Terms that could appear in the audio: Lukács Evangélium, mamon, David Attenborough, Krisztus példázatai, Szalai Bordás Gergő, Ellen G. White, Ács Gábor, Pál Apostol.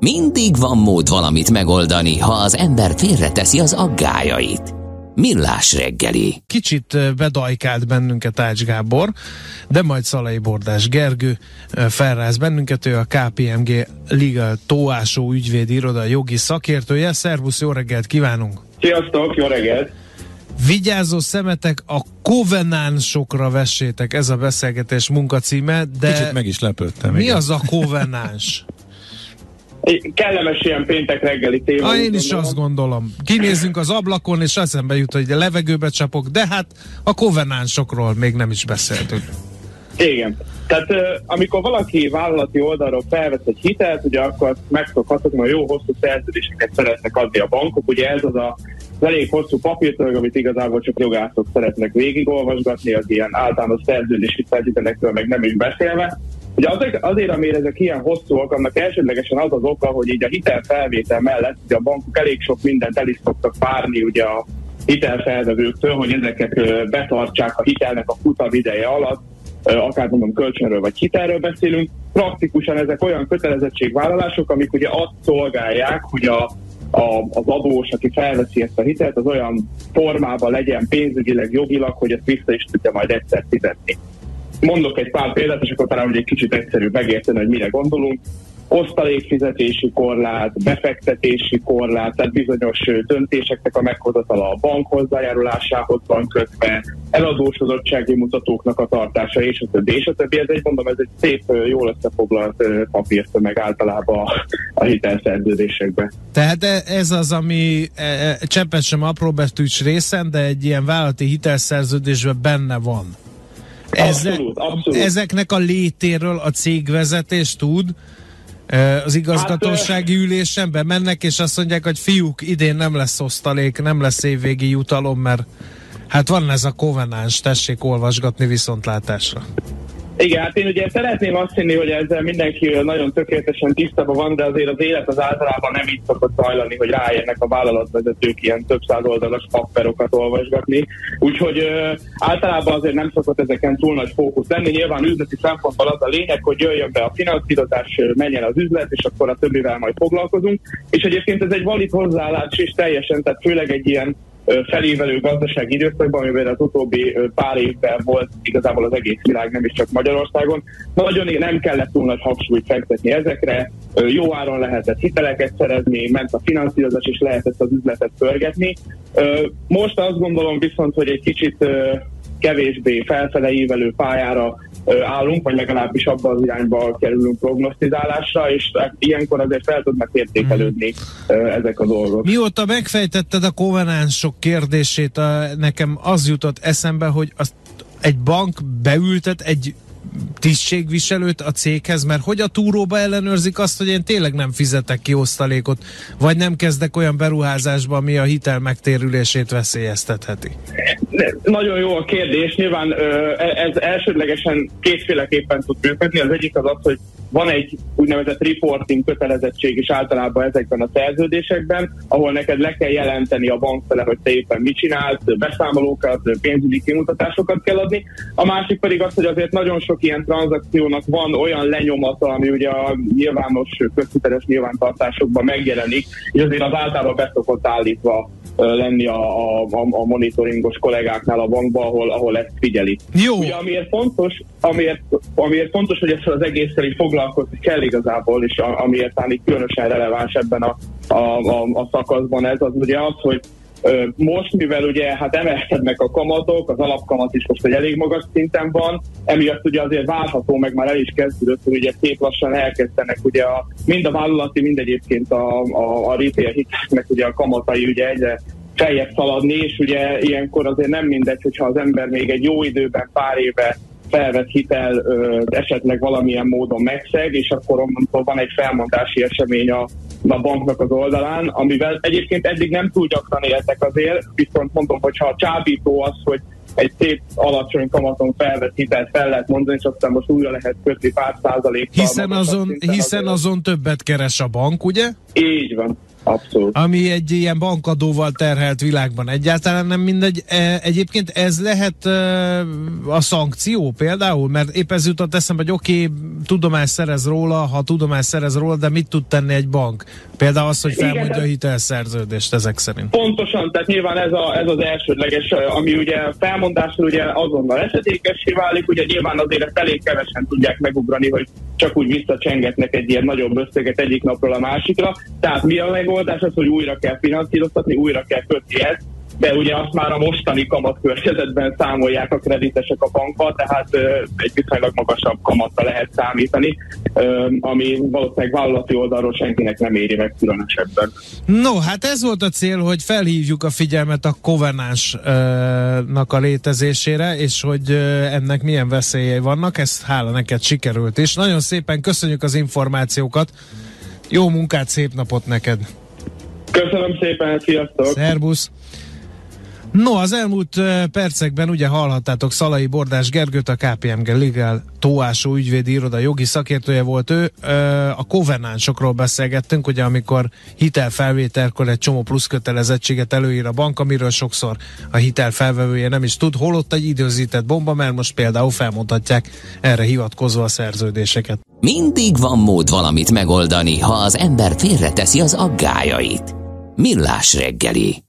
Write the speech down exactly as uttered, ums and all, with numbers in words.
Mindig van mód valamit megoldani, ha az ember félreteszi az aggályait. Millás reggeli. Kicsit bedajkált bennünket Ács Gábor, de majd Szalai Bordás Gergő felráz bennünket, ő a ká pé em gé Legal Tóásó Ügyvédi Iroda jogi szakértője. Szervusz, jó reggelt kívánunk! Sziasztok, jó reggelt! Vigyázó szemetek, a kovenánsokra vessétek, ez a beszélgetés munkacíme, de... Kicsit meg is lepődtem. Mi igen. Az a kovenáns? Kellemes ilyen péntek reggeli téma. Ha, én is azt gondolom. Kinézzünk az ablakon, és eszembe jut, hogy a levegőbe csapok, de hát a kovenánsokról még nem is beszéltünk. Igen. Tehát amikor valaki vállalati oldalról felvesz egy hitelt, ugye akkor megszokhatok, mert jó hosszú szerződéseket szeretnek adni a bankok. Ugye ez az a elég hosszú papírtörg, amit igazából csak jogászok szeretnek végigolvasgatni, az ilyen általános szerződési feltételekről meg nem is beszélve. Ugye azért, azért, amire ezek ilyen hosszúak, annak elsődlegesen az az oka, hogy így a hitelfelvétel mellett ugye a bankok elég sok mindent el is szoktak várni ugye a hitelfelvevőktől, hogy ezeket betartsák a hitelnek a futamideje alatt, akár mondom kölcsönről vagy hitelről beszélünk. Praktikusan ezek olyan kötelezettségvállalások, amik ugye azt szolgálják, hogy a A, az adós, aki felveszi ezt a hitelt, az olyan formában legyen pénzügyileg, jogilag, hogy ezt vissza is tudja majd egyszer fizetni. Mondok egy pár példát, és akkor talán egy kicsit egyszerűbb megérteni, hogy mire gondolunk. Osztalékfizetési korlát, befektetési korlát, tehát bizonyos döntéseknek a meghozatala a bank hozzájárulásához van kötve, eladósodottsági mutatóknak a tartása, és a többi, és a többi. Ez egy, mondom, ez egy szép, jól összefoglalt papírt meg általában a, a hitelszerződésekben. Tehát ez az, ami e, cseppet sem apró betűs részen, de egy ilyen vállalati hitelszerződésben benne van. Ezek, abszolút, abszolút. Ezeknek a létéről a cégvezetés tud, az igazgatósági hát, ülésen bemennek, és azt mondják, hogy fiúk, idén nem lesz osztalék, nem lesz évvégi jutalom, mert hát van ez a kovenáns, tessék olvasgatni viszontlátásra. Igen, hát én ugye szeretném azt hinni, hogy ezzel mindenki nagyon tökéletesen tisztában van, de azért az élet az általában nem így szokott hajlani, hogy ráérnek a vállalatvezetők ilyen több száz oldalas papperokat olvasgatni. Úgyhogy ö, általában azért nem szokott ezeken túl nagy fókusz lenni. Nyilván üzleti szempontból az a lényeg, hogy jöjjön be a finanszírozás, menjen az üzlet, és akkor a többivel majd foglalkozunk. És egyébként ez egy valid hozzáállás is teljesen, tehát főleg egy ilyen felévelő gazdasági időszakban, amiben az utóbbi pár évben volt igazából az egész világ, nem is csak Magyarországon. Nagyon nem kellett túl nagy hangsúlyt fektetni ezekre, jó áron lehetett hiteleket szerezni, ment a finanszírozás, és lehetett az üzletet pörgetni. Most azt gondolom viszont, hogy egy kicsit kevésbé felfele ívelő pályára állunk, vagy legalábbis abban az irányba kerülünk prognosztizálásra, és ilyenkor azért fel tudnak értékelődni mm. ezek a dolgok. Mióta megfejtetted a kovenánsok kérdését, nekem az jutott eszembe, hogy azt egy bank beültet egy tisztségviselőt a céghez, mert hogy a túróba ellenőrzik azt, hogy én tényleg nem fizetek ki osztalékot, vagy nem kezdek olyan beruházásba, ami a hitel megtérülését veszélyeztetheti? Nagyon jó a kérdés. Nyilván ez elsődlegesen kétféleképpen tud működni. Az egyik az az, hogy van egy úgynevezett reporting kötelezettség is általában ezekben a szerződésekben, ahol neked le kell jelenteni a bank fele, hogy te éppen mit csinálsz, beszámolókat, pénzügyi kimutatásokat kell adni. A másik pedig az, hogy azért nagyon sok ilyen tranzakciónak van olyan lenyomata, ami ugye a nyilvános közhiteles nyilvántartásokban megjelenik, és azért az általában beszokott állítva lenni a, a, a monitoringos kollégáknál a bankban, ahol, ahol ezt figyelik. Jó. Ugye amiért fontos, amiért, amiért fontos, hogy ezt az egészszer is foglalkozni kell igazából, és a, amiért tán különösen releváns ebben a, a, a, a szakaszban ez, az ugye az, hogy most, mivel ugye hát emelkednek a kamatok, az alapkamat is most egy elég magas szinten van, emiatt ugye azért várható, meg már el is kezdődött, hogy ugye szép lassan elkezdenek ugye a, mind a vállalati, mind egyébként a, a, a retail hiteleknek ugye a kamatai ugye egyre feljebb szaladni, és ugye ilyenkor azért nem mindegy, hogyha az ember még egy jó időben, pár éve felvett hitel ö, esetleg valamilyen módon megszeg, és akkor onnantól van egy felmondási esemény a, a banknak az oldalán, amivel egyébként eddig nem túl gyakran éltek azért, viszont mondom, hogyha a csábító az, hogy egy szép alacsony kamaton felvett hitelt fel lehet mondani, és aztán most újra lehet kötni pár százalékkal. Hiszen, azon, hiszen azon többet keres a bank, ugye? Így van. Abszolút. Ami egy ilyen bankadóval terhelt világban egyáltalán nem mindegy. Egyébként ez lehet a szankció például? Mert épp ez jutott eszembe, hogy oké, okay, tudomást szerez róla, ha tudomást szerez róla, de mit tud tenni egy bank? Például az, hogy felmondja a hitelszerződést ezek szerint. Pontosan, tehát nyilván ez, a, ez az elsődleges, ami ugye felmondással ugye azonnal esetékessé válik, ugye nyilván azért elég kevesen tudják megugrani, hogy csak úgy visszacsengetnek egy ilyen nagyobb összeget egyik napról a másikra. Tehát mi a megoldás? Az, hogy újra kell finanszíroztatni, újra kell kötni ezt, de ugye azt már a mostani kamatkörnyezetben számolják a kreditesek a bankba, tehát ö, egy viszonylag magasabb kamatta lehet számítani, ö, ami valószínűleg vállalati oldalról senkinek nem éri meg különösebben. No, hát ez volt a cél, hogy felhívjuk a figyelmet a kovenánsnak a létezésére, és hogy ö, ennek milyen veszélyei vannak, ez hála neked sikerült, és nagyon szépen köszönjük az információkat, jó munkát, szép napot neked! Köszönöm szépen, sziasztok! Szerbusz! No, az elmúlt percekben ugye hallhattátok Szalai Bordás Gergőt, a ká pé em gé Legal Tóásó Ügyvédi Iroda jogi szakértője volt ő. A kovenánsokról beszélgettünk, ugye amikor hitelfelvételkor egy csomó plusz kötelezettséget előír a bank, amiről sokszor a hitelfelvevője nem is tud, holott egy időzített bomba, mert most például felmondhatják erre hivatkozva a szerződéseket. Mindig van mód valamit megoldani, ha az ember félreteszi az aggályait. Millás reggeli.